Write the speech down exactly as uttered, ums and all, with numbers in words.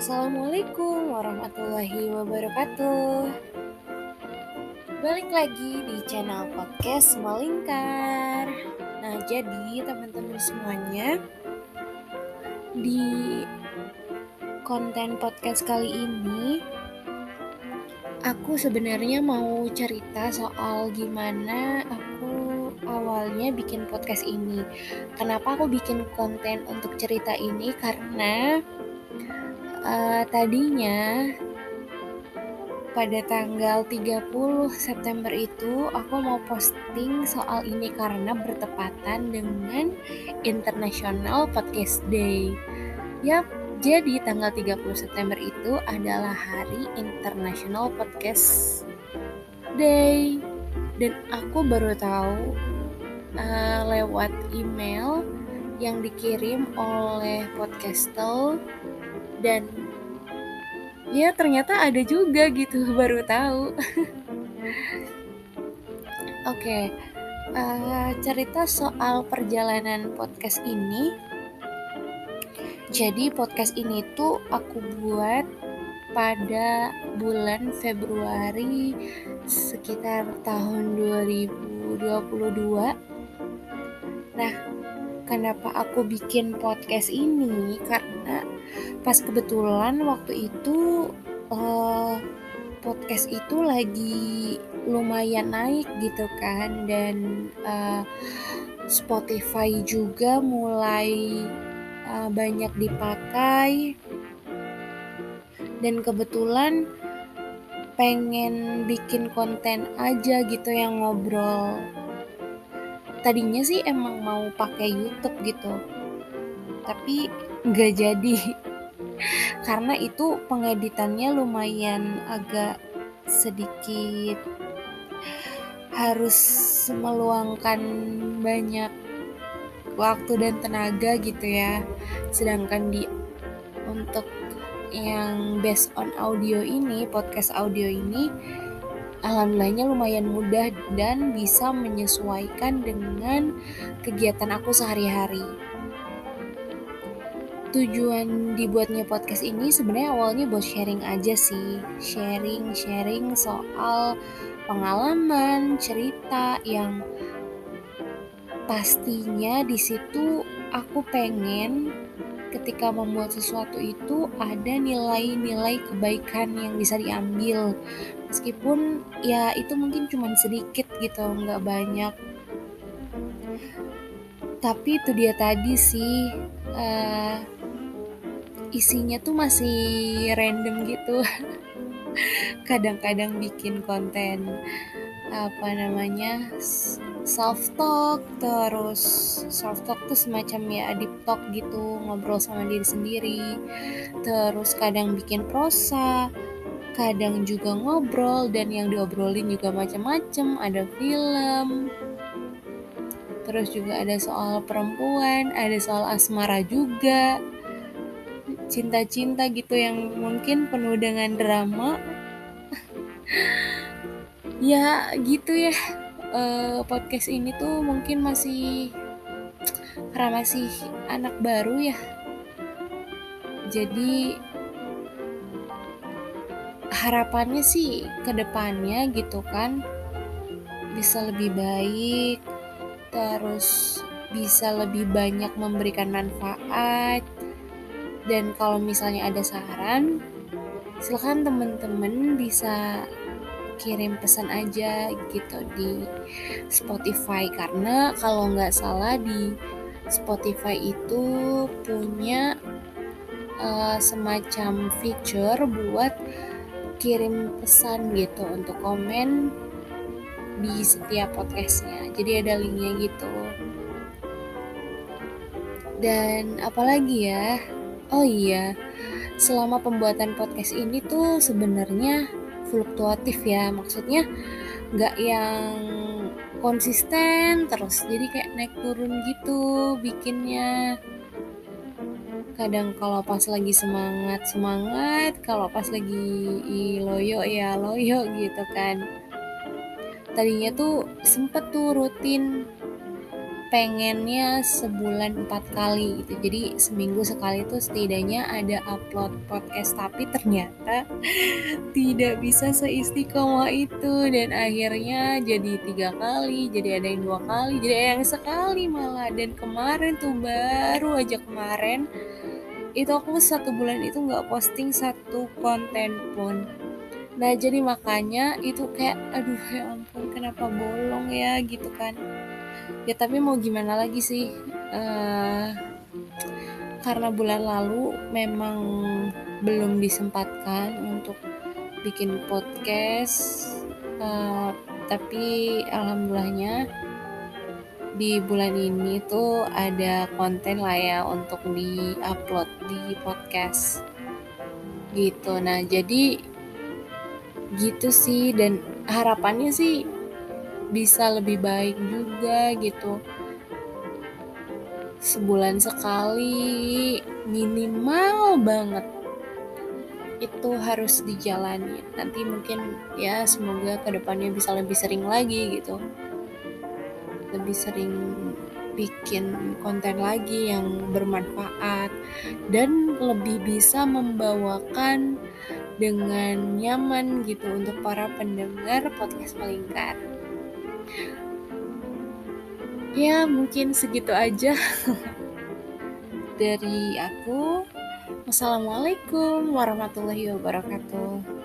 Assalamualaikum warahmatullahi wabarakatuh. Balik lagi di channel podcast Malingkar. Nah, jadi teman-teman semuanya, di konten podcast kali ini aku sebenarnya mau cerita soal gimana aku awalnya bikin podcast ini. Kenapa aku bikin konten untuk cerita ini? Karena Uh, tadinya pada tanggal tiga puluh September itu aku mau posting soal ini karena bertepatan dengan International Podcast Day. Yap, jadi tanggal tiga puluh September itu adalah hari International Podcast Day. Dan aku baru tahu uh, lewat email yang dikirim oleh podcastel. Dan ya ternyata ada juga gitu, baru tahu. Oke, okay. uh, cerita soal perjalanan podcast ini. Jadi podcast ini tuh aku buat pada bulan Februari sekitar tahun dua ribu dua puluh dua. Nah, kenapa aku bikin podcast ini? Karena pas kebetulan waktu itu eh, podcast itu lagi lumayan naik gitu kan. Dan eh, Spotify juga mulai eh, banyak dipakai. Dan kebetulan pengen bikin konten aja gitu yang ngobrol. Tadinya sih emang mau pakai YouTube gitu, tapi nggak jadi karena itu pengeditannya lumayan agak sedikit, harus meluangkan banyak waktu dan tenaga gitu ya. Sedangkan di untuk yang based on audio ini, podcast audio ini, alhamdulillahnya lumayan mudah dan bisa menyesuaikan dengan kegiatan aku sehari-hari. Tujuan dibuatnya podcast ini sebenarnya awalnya buat sharing aja sih, sharing-sharing soal pengalaman, cerita yang pastinya di situ aku pengen ketika membuat sesuatu itu ada nilai-nilai kebaikan yang bisa diambil, meskipun ya itu mungkin cuma sedikit gitu, nggak banyak. Tapi itu dia tadi sih, uh, isinya tuh masih random gitu. Kadang-kadang bikin konten apa namanya self talk, terus self talk tuh semacam ya deep talk gitu, ngobrol sama diri sendiri. Terus kadang bikin prosa, kadang juga ngobrol, dan yang diobrolin juga macam-macam, ada film, terus juga ada soal perempuan, ada soal asmara juga, cinta-cinta gitu yang mungkin penuh dengan drama. Ya gitu ya, eh, podcast ini tuh mungkin masih karena masih anak baru ya, jadi harapannya sih ke depannya gitu kan bisa lebih baik, terus bisa lebih banyak memberikan manfaat. Dan kalau misalnya ada saran, silakan teman-teman bisa kirim pesan aja gitu di Spotify, karena kalau nggak salah di Spotify itu punya uh, semacam feature buat kirim pesan gitu untuk komen di setiap podcastnya, jadi ada linknya gitu. Dan apalagi ya, oh iya, selama pembuatan podcast ini tuh sebenarnya fluktuatif ya, maksudnya nggak yang konsisten terus, jadi kayak naik turun gitu bikinnya. Kadang kalau pas lagi semangat semangat, kalau pas lagi i, loyo ya loyo gitu kan. Tadinya tuh sempet tuh rutin pengennya sebulan empat kali gitu. Jadi seminggu sekali tuh setidaknya ada upload podcast, tapi ternyata tidak bisa seistiqomah itu, dan akhirnya jadi tiga kali, jadi ada yang dua kali, jadi ada yang sekali malah. Dan kemarin tuh baru aja kemarin itu aku satu bulan itu gak posting satu konten pun. Nah jadi makanya itu kayak aduh ya ampun kenapa bolong ya gitu kan. Ya tapi mau gimana lagi sih, uh, karena bulan lalu memang belum disempatkan untuk bikin podcast, uh, tapi alhamdulillahnya di bulan ini tuh ada konten lah ya untuk di-upload di podcast gitu. Nah jadi gitu sih, dan harapannya sih bisa lebih baik juga gitu. Sebulan sekali minimal banget itu harus dijalani. Nanti mungkin ya semoga kedepannya bisa lebih sering lagi gitu, lebih sering bikin konten lagi yang bermanfaat dan lebih bisa membawakan dengan nyaman gitu untuk para pendengar podcast Malingkar. Ya mungkin segitu aja dari aku. Wassalamualaikum warahmatullahi wabarakatuh.